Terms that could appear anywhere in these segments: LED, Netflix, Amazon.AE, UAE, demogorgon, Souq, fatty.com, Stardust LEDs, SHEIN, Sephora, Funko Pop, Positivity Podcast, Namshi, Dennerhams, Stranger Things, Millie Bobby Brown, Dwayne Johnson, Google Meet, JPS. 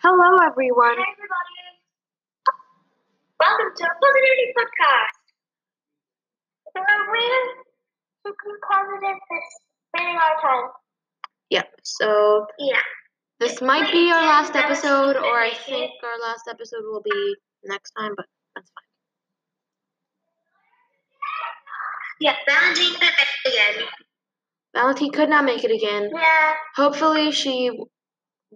Hello, everyone. Hi, everybody. Welcome to the Positivity Podcast. We're real to be positive this very long time. Yeah, so this might be our last episode, or I think our last episode will be next time, but that's fine. Yeah, Valentine could make it again. Valentine could not make it again. Yeah. Hopefully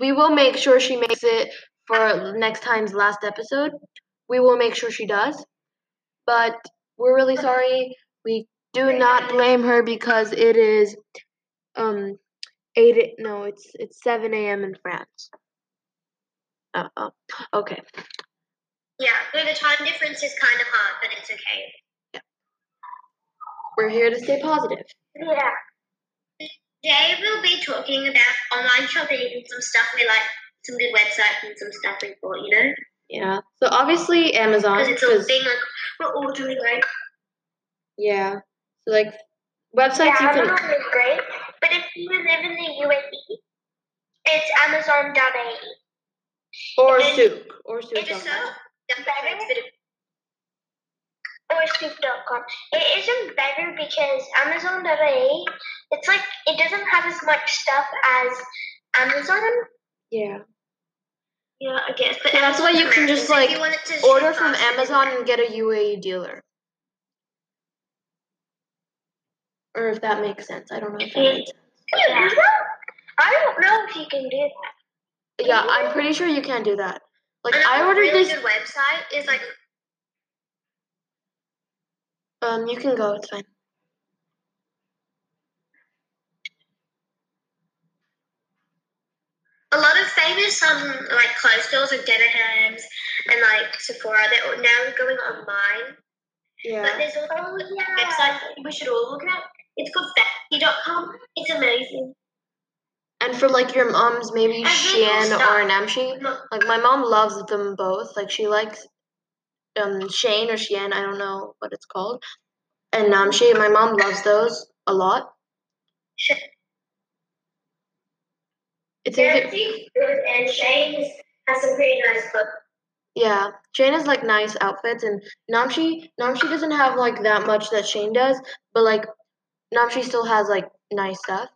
we will make sure she makes it for next time's last episode. We will make sure she does. But we're really sorry. We do not blame her because it is 7 a.m. in France. Uh-oh. Okay. Yeah, well, the time difference is kind of hard, but it's okay. Yeah. We're here to stay positive. Yeah. Today we'll be talking about online shopping and some stuff we like, some good websites and some stuff we bought, you know? Yeah. So obviously Amazon. Because it's all being we're all doing Yeah. So websites Amazon is great, but if you live in the UAE, it's Amazon.AE. Or Souq. Or Souq.com. It is so better. Or Souq.com. It isn't better because Amazon.AE, it's like it doesn't have as much stuff as Amazon. Yeah. Yeah, I guess. But that's why you can just order from Amazon and get a UAE dealer. Or if that makes sense. I don't know if that makes sense. Yeah. I don't know if you can do that. Yeah, I'm pretty sure you can do that. I ordered this good website is you can go, it's fine. A lot of famous clothes stores like Dennerhams and Sephora, they're now going online. Yeah. But there's also a website we should all look at. It's called fatty.com. It's amazing. And for your mom's maybe SHEIN or Namshi. My mom loves them both. She likes SHEIN or SHEIN, I don't know what it's called. And Namshi, my mom loves those a lot. And SHEIN has some pretty nice clothes. Yeah, SHEIN has nice outfits, and Namshi doesn't have that much that SHEIN does, but Namshi still has nice stuff.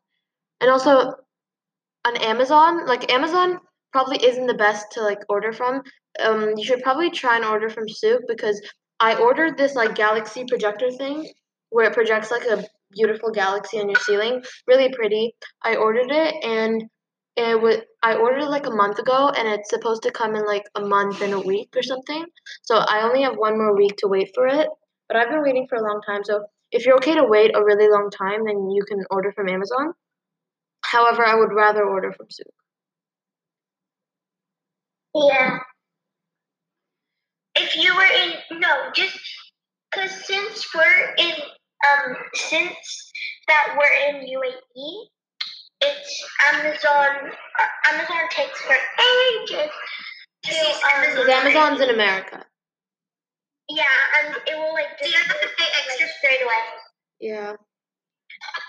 And also on Amazon, Amazon probably isn't the best to order from. You should probably try and order from Souq because I ordered this galaxy projector thing where it projects a beautiful galaxy on your ceiling, really pretty. I ordered it and. I ordered it a month ago, and it's supposed to come in a month and a week or something. So I only have one more week to wait for it. But I've been waiting for a long time. So if you're okay to wait a really long time, then you can order from Amazon. However, I would rather order from Souq. Yeah. If you were in since we're in we're in UAE. It's Amazon. Amazon takes for ages. Because Amazon's in America. Yeah, and it will do you have to pay extra straight away? Yeah.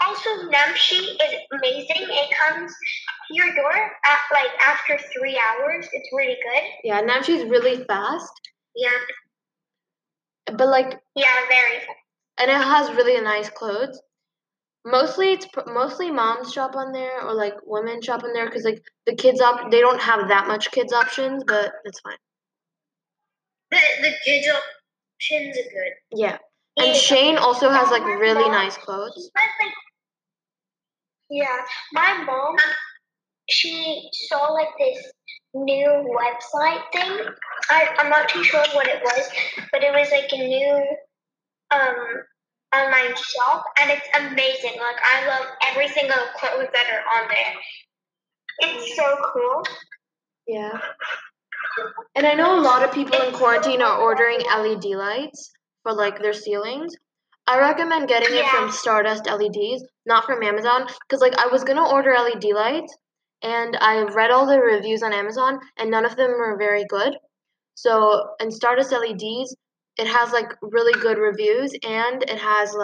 Also, Namshi is amazing. It comes to your door at after 3 hours. It's really good. Yeah, Namshi's really fast. Yeah. But Yeah, very fast. And it has really nice clothes. Mostly, it's mostly moms shop on there or women shop on there because the kids they don't have that much kids options, but it's fine. The kids options are good. Yeah, and SHEIN also has really nice clothes. Yeah, my mom she saw this new website thing. I'm not too sure what it was, but it was a new online shop, and it's amazing. I love every single clothes that are on there. It's so cool. Yeah. And I know a lot of people in quarantine are ordering LED lights for their ceilings. I recommend getting it from Stardust LEDs, not from Amazon, because I was gonna order LED lights, and I read all the reviews on Amazon, and none of them were very good. So, and Stardust LEDs. It has really good reviews, and it has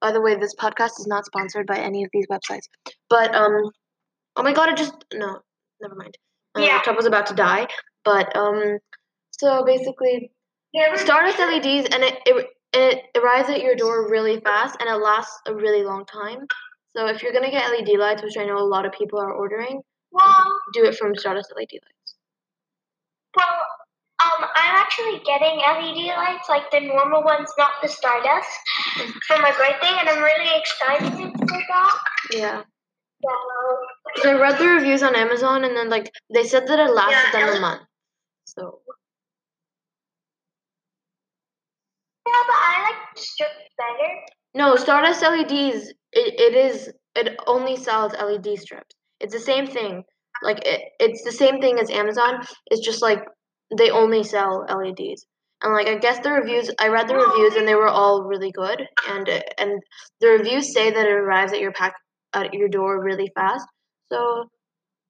by the way, this podcast is not sponsored by any of these websites. But oh my god, never mind. Trump was about to die. But so basically, Stardust LEDs, and it arrives at your door really fast, and it lasts a really long time. So if you're gonna get LED lights, which I know a lot of people are ordering, do it from Stardust LED lights. Well, I'm actually getting LED lights, like the normal ones, not the Stardust, for my birthday, and I'm really excited for that. Yeah. So I read the reviews on Amazon, and then like they said that it lasted them a month. So. Yeah, but I like the strip better. No, Stardust LEDs. It only sells LED strips. It's the same thing. Like it's the same thing as Amazon. It's just like they only sell LEDs. And like I guess the reviews, I read the reviews and they were all really good. And the reviews say that it arrives at your door really fast. So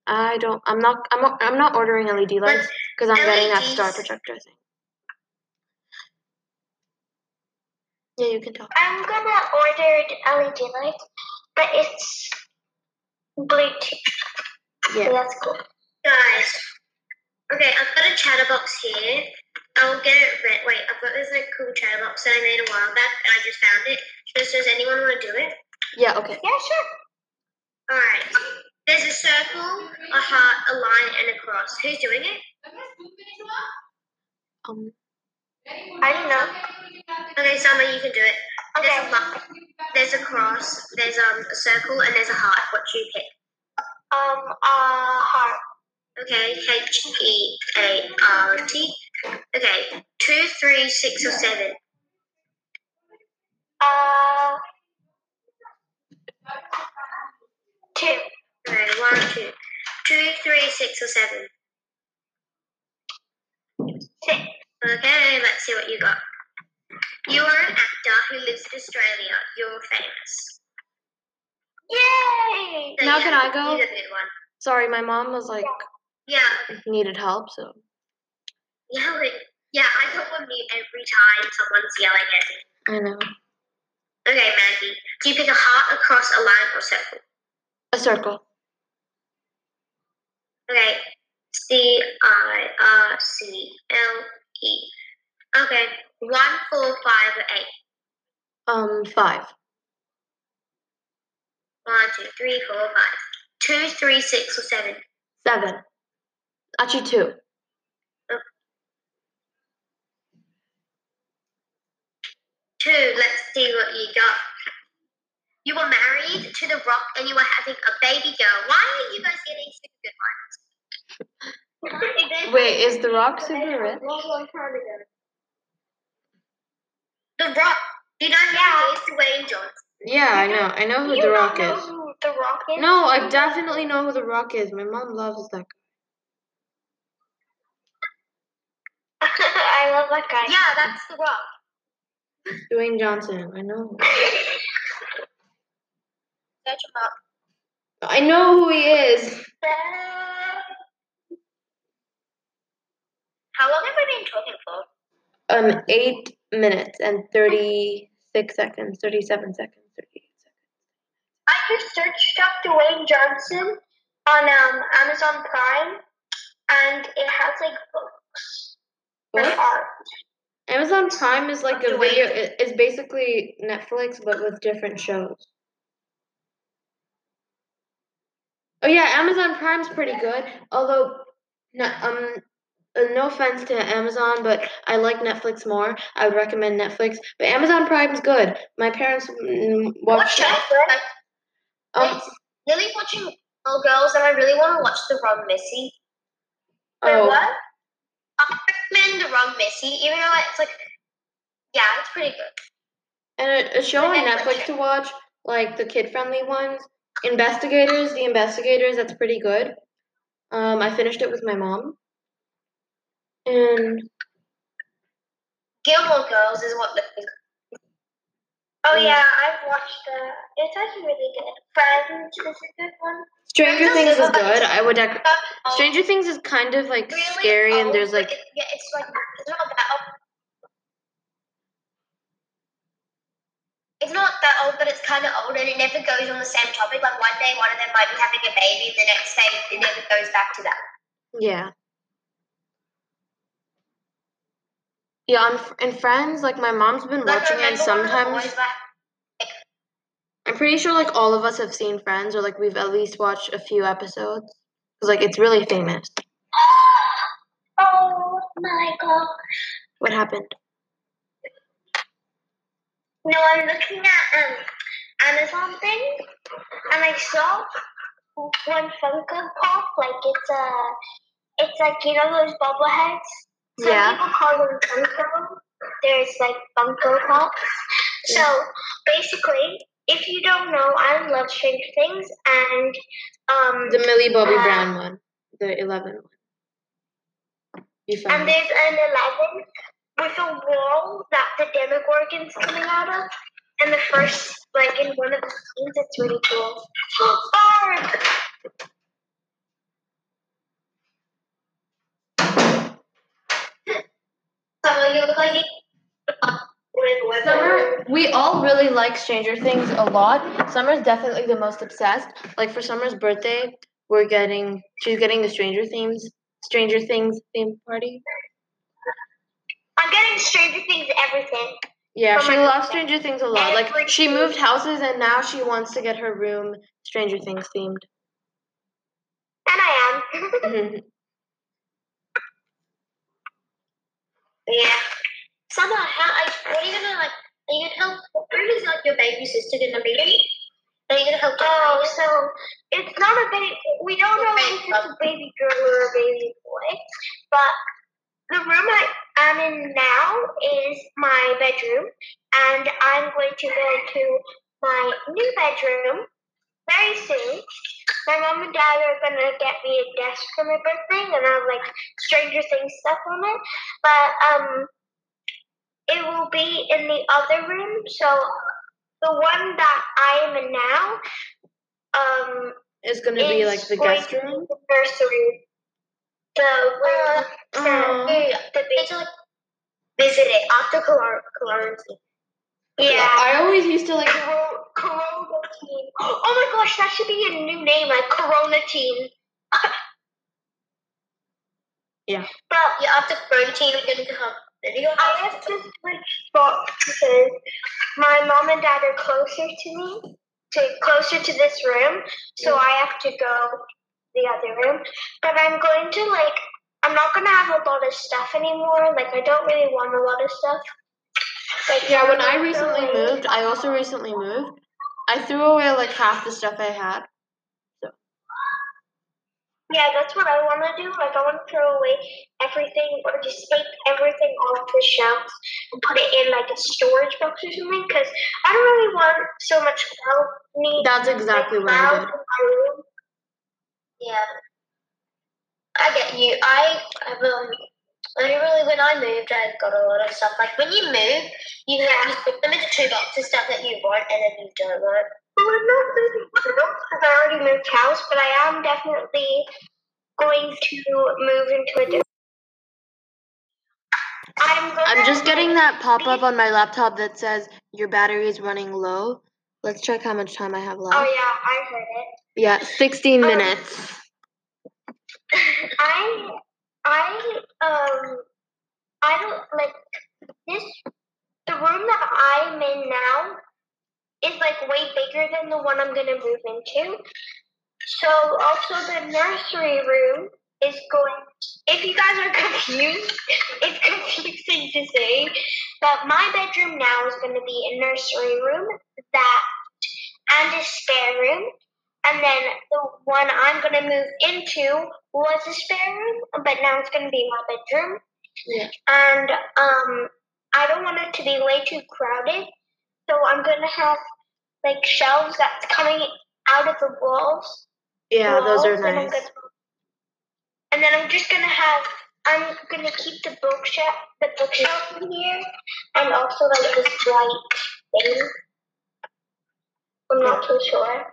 I'm not ordering LED lights because I'm getting that star projector thing. Yeah, you can talk. I'm gonna order LED lights, but it's Bluetooth. Yeah, so that's cool, guys. Okay, I've got a chatterbox here. I'll get it. Wait, I've got this like cool chatterbox that I made a while back, and I just found it. Just does anyone want to do it? Yeah. Okay. Yeah, sure. All right. There's a circle, a heart, a line, and a cross. Who's doing it? I don't know. Okay, Summer, you can do it. Okay. There's a cross, there's a circle, and there's a heart. What do you pick? Heart. Okay, HEART. Okay, 2, 3, 6, or 7. Two. Okay, 1, 2. 2, 3, 6, or 7. 6. Okay, let's see what you got. You are an actor who lives in Australia. You're famous. Yay! So now can I go? You did a good one. Sorry, my mom was like, needed help, so. Yeah, I go on mute every time someone's yelling at me. I know. Okay, Maggie, do you pick a heart, a cross, a line, or a circle? A circle. Okay, CIRCLE. Okay, 1, 4, 5, or 8? 5. 1, 2, 3, 4, 5. 2, 3, 6, or 7? 7. Actually, 2. Oh. 2. Let's see what you got. You were married to The Rock and you were having a baby girl. Why are you guys getting super good ones? Wait, is The Rock super rich? The Rock. Do you know who is Dwayne Johnson? Yeah, I know who The Rock is. You don't know who The Rock is? No, I definitely know who The Rock is. My mom loves that guy. I love that guy. Yeah, that's The Rock. Dwayne Johnson. I know. Search him up. I know who he is. How long have we been talking for? 8 minutes and 36 seconds, 37 seconds, 38 seconds. I just searched up Dwayne Johnson on Amazon Prime, and it has like books and art. Amazon Prime is like a video. It's basically Netflix but with different shows. Oh yeah, Amazon Prime's pretty good. Although, no offense to Amazon, but I like Netflix more. I would recommend Netflix, but Amazon Prime's good. My parents watch it. Lily's watching All Girls, and I really want to watch The Wrong Missy. Oh. What? I recommend The Wrong Missy, even though it's like, yeah, it's pretty good. And a show on Netflix to watch, like the kid-friendly ones, The Investigators, that's pretty good. I finished it with my mom. And Gilmore Girls is what the. Oh yeah, I've watched that. It's actually really good. Friends is a good one. Stranger Things is good. I would. Stranger Things is kind of like really scary, and there's like. Yeah, it's like it's not that old. It's not that old, but it's kind of old, and it never goes on the same topic. Like one day, one of them might be having a baby, and the next day, it never goes back to that. Yeah. Yeah, and Friends, like, my mom's been watching it, and sometimes I'm pretty sure, like, all of us have seen Friends, or, like, we've at least watched a few episodes. Because, like, it's really famous. Oh, my God. What happened? No, I'm looking at Amazon thing, and I saw one Funko Pop. Like, it's like, you know those bobbleheads? Some people call them Funko. There's, like, Funko Pops. Yeah. So, basically, if you don't know, I love Stranger Things and the Millie Bobby Brown one, the 11 one. And there's an 11 with a wall that the demogorgon's coming out of. And the first, like, in one of the scenes, it's really cool. Summer, we all really like Stranger Things a lot. Summer's definitely the most obsessed. Like, for Summer's birthday, she's getting the Stranger Things theme party. I'm getting Stranger Things everything. Yeah, she loves Stranger Things a lot. Like, she moved houses and now she wants to get her room Stranger Things themed. And I am. Mm-hmm. Yeah. Somehow, what are you gonna, like, are you gonna help? Where is, like, your baby sister gonna be? Are you gonna help? Oh, so it's not a baby. We don't know if it's a baby girl or a baby boy. But the room I'm in now is my bedroom, and I'm going to go to my new bedroom very soon. My mom and dad are going to get me a desk for my birthday, and I have, like, Stranger Things stuff on it. But, it will be in the other room, so the one that I am in now, is going to be, like, the guest room? The nursery. Visit it after quarantine. Yeah, I always used to, like, Corona Teen. Oh my gosh, that should be a new name, like Corona Teen. Yeah. But yeah, after quarantine, we're going to have video. I have to switch boxes. My mom and dad are closer to this room, so I have to go the other room, but I'm not going to have a lot of stuff anymore. Like, I don't really want a lot of stuff. Like, yeah, when I recently moved, I also recently moved. I threw away, like, half the stuff I had. So. Yeah, that's what I want to do. Like, I want to throw away everything or just take everything off the shelves and put it in, like, a storage box or something, because I don't really want so much cloud. That's exactly what I did. Yeah, I get you. When I moved, I got a lot of stuff. Like, when you move, you have to put them into two boxes, stuff that you want and then you don't want. Well, I'm not moving because I already moved house, but I am definitely going to move into a different. I'm just getting that pop-up on my laptop that says your battery is running low. Let's check how much time I have left. Oh, yeah, I heard it. Yeah, 16 minutes. I don't, like, this, the room that I'm in now is, like, way bigger than the one I'm going to move into. So, also, the nursery room is going, if you guys are confused, it's confusing to say, but my bedroom now is going to be a nursery room, that, and a spare room. And then the one I'm going to move into was a spare room, but now it's going to be my bedroom. Yeah. And I don't want it to be way too crowded, so I'm going to have, like, shelves that's coming out of the walls. Yeah, those are nice. And then I'm just going to have, I'm going to keep the bookshelf in here, and also, like, this white thing. I'm not too sure.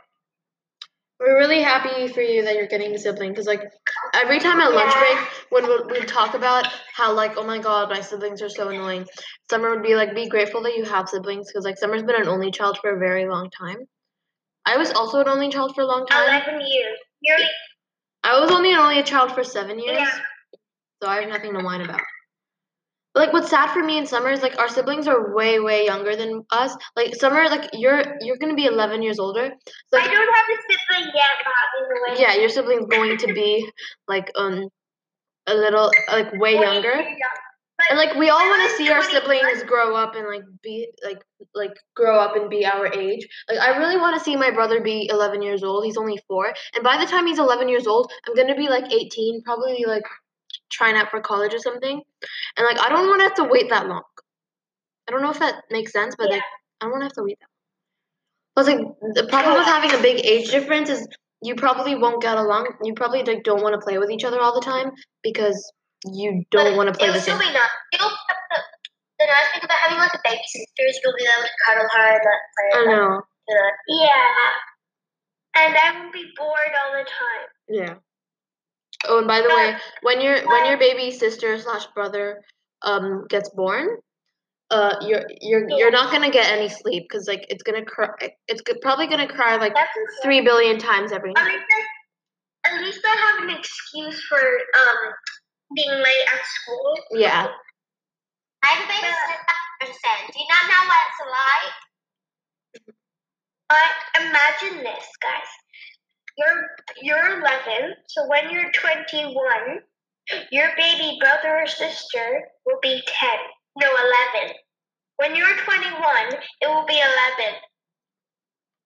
We're really happy for you that you're getting a sibling, because, like, every time at lunch break when we talk about how, like, oh my god, my siblings are so annoying, Summer would be like, be grateful that you have siblings, because, like, Summer's been an only child for a very long time. I was also an only child for a long time. 11 years. Nearly I was only a child for 7 years, so I have nothing to whine about. But, like, what's sad for me in summer is, like, our siblings are way, way younger than us. Like, summer, like, you're going to be 11 years older. So, like, I don't have a sibling yet, by the way. Yeah, your sibling's going to be, like, a little, like, way younger. And, like, we all want to see our siblings grow up and, like, be, like, grow up and be our age. Like, I really want to see my brother be 11 years old. He's only 4. And by the time he's 11 years old, I'm going to be, like, 18, probably, like, trying out for college or something. And, like, I don't want to have to wait that long. I don't know if that makes sense, but, like, I don't want to have to wait that long. Plus, like, the problem with having a big age difference is you probably won't get along. You probably, like, don't want to play with each other all the time because you don't want to play the same. It'll still be the nice thing about having, like, a baby sister is you'll be able to cuddle her and play with her. I know. Yeah. And I will be bored all the time. Yeah. Oh, and by the way, when your baby sister / brother gets born, you're not gonna get any sleep because, like, it's gonna cry. It's probably gonna cry like 3 billion times every night. At least I have an excuse for being late at school. Yeah. I have a baby sister. Do you not know what it's like? But imagine this, guys. You're 11, so when you're 21, your baby brother or sister will be 10. No, 11. When you're 21, it will be 11.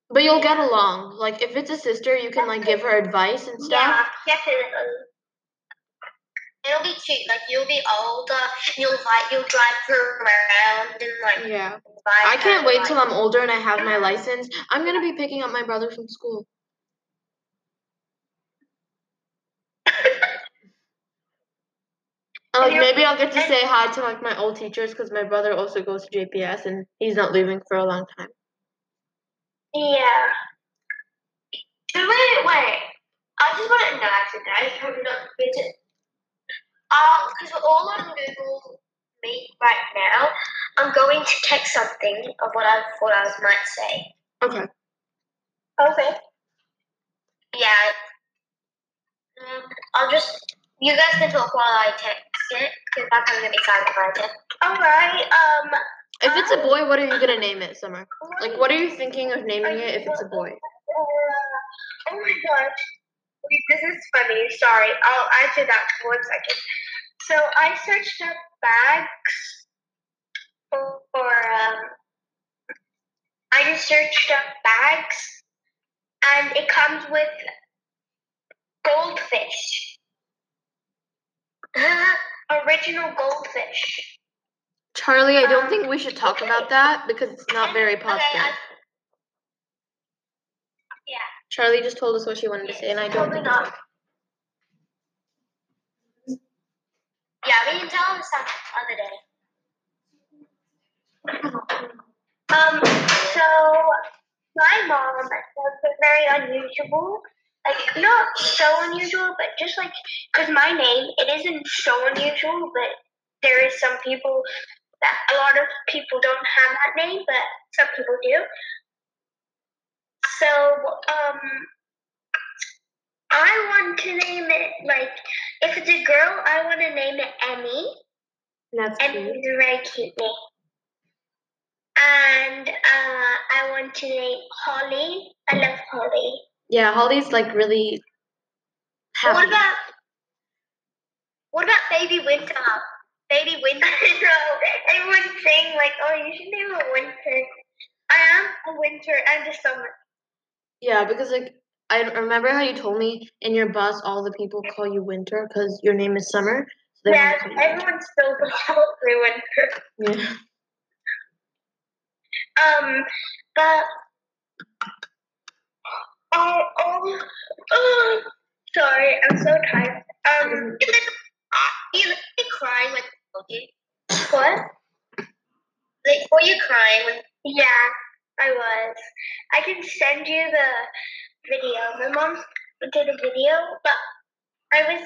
But you'll get along. Like, if it's a sister, you can, like, give her advice and stuff. Yeah, definitely. It'll be cute. Like, you'll be older. You'll drive her around and, like, yeah. I can't wait till I'm older and I have my license. I'm gonna be picking up my brother from school. Like, maybe I'll get to say hi to, like, my old teachers because my brother also goes to JPS and he's not leaving for a long time. Yeah. Wait. I just want to know today. I hope not forget. Because we're all on Google Meet right now. I'm going to text something of what I thought I might say. Okay. Yeah. I'll just. You guys can talk while I text it, because I'm going to be excited about it. Alright, If it's a boy, what are you going to name it, Summer? Like, what are you thinking of naming it if it's a boy? Oh my gosh. Wait, this is funny. Sorry. I'll answer that for 1 second. So, I searched up bags and it comes with goldfish. Original goldfish. Charlie, I don't think we should talk about that because it's not very popular. Okay, yeah. Charlie just told us what she wanted to say, and I don't think not. Yeah, we can tell him stuff other day. So my mom was very unusual. Like, not so unusual, but just, like, because my name, it isn't so unusual, but there is some people that a lot of people don't have that name, but some people do. So, I want to name it, like, if it's a girl, I want to name it Emmy. That's cute. Emmy's a very cute name. And I want to name Holly. I love Holly. Yeah, Holly's, like, really happy. What about Baby Winter? Baby Winter. Everyone's saying, like, oh, you should name a Winter. I am a Winter and a Summer. Yeah, because, like, I remember how you told me in your bus all the people call you Winter because your name is Summer. So yeah, everyone still calls me Winter. Yeah. But... Oh, sorry, I'm so tired. You look like crying when you're talking. What? Like, were you crying when? Yeah, I was. I can send you the video. My mom did a video, but I was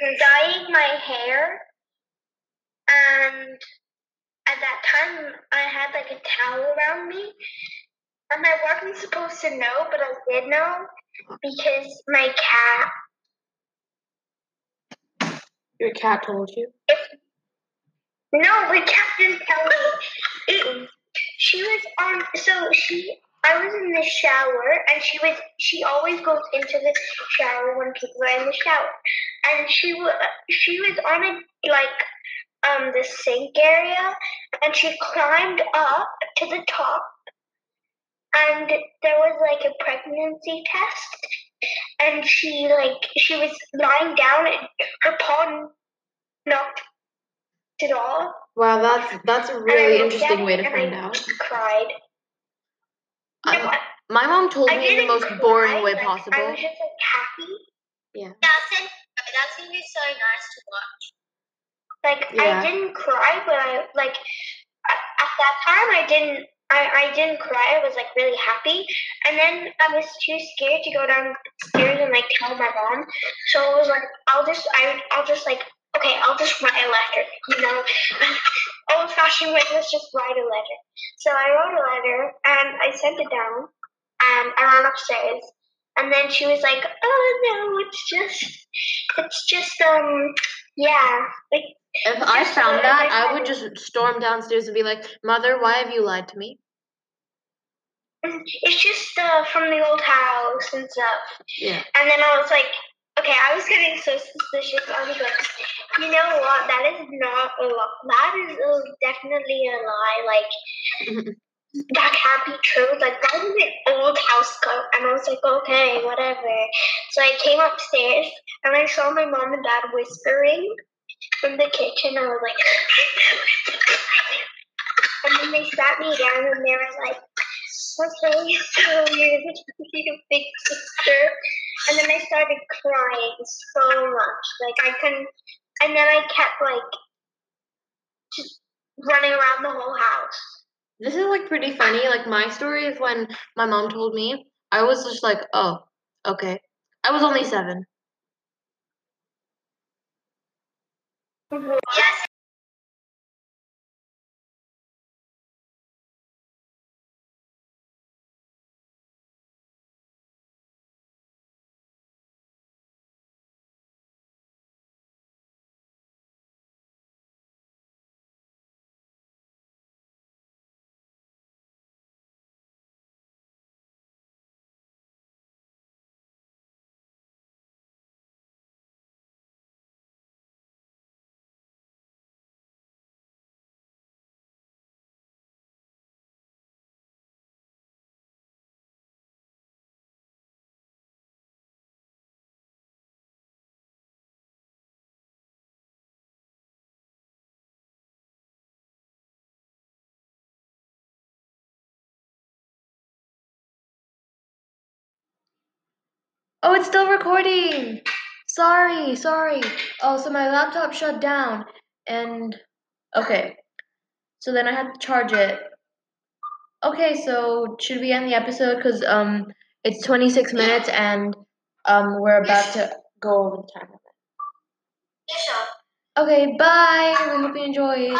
dyeing my hair, and at that time I had, like, a towel around me. And I wasn't supposed to know, but I did know because my cat Your cat told you? No, my cat didn't tell me. She was on, I was in the shower, and she always goes into the shower when people are in the shower. And she was on a, the sink area, and she climbed up to the top, and there was, a pregnancy test, and she was lying down, and her paw knocked it off. Wow, that's a really interesting way to find out. I cried. My mom told me in the most boring way possible. I was just, happy. Yeah. That's going to be so nice to watch. Yeah. I didn't cry, but at that time, I didn't cry. I was, really happy. And then I was too scared to go downstairs and, tell my mom. So I was I'll just write a letter, old-fashioned way, let's just write a letter. So I wrote a letter, and I sent it down, and I ran upstairs, and then she was like, oh, no, it's just. If I found that, I would just storm downstairs and be like, Mother, why have you lied to me? It's just from the old house and stuff. Yeah. And then I was like, okay, I was getting so suspicious. I was like, you know what? That is not a lie. That is definitely a lie. That can't be true. That is an old house coat. And I was like, okay, whatever. So I came upstairs, and I saw my mom and dad whispering in the kitchen. I was like, and then they sat me down, and they were like, okay, so you're a big sister. And then I started crying so much. And then I kept, just running around the whole house. This is, pretty funny. My story is when my mom told me, I was just like, oh, okay. I was only 7. Yes. Oh, it's still recording. Sorry. Oh, so my laptop shut down. And, okay. So then I had to charge it. Okay, so should we end the episode? Because it's 26 minutes and we're about to go over the time limit. Okay, bye. We hope you enjoyed.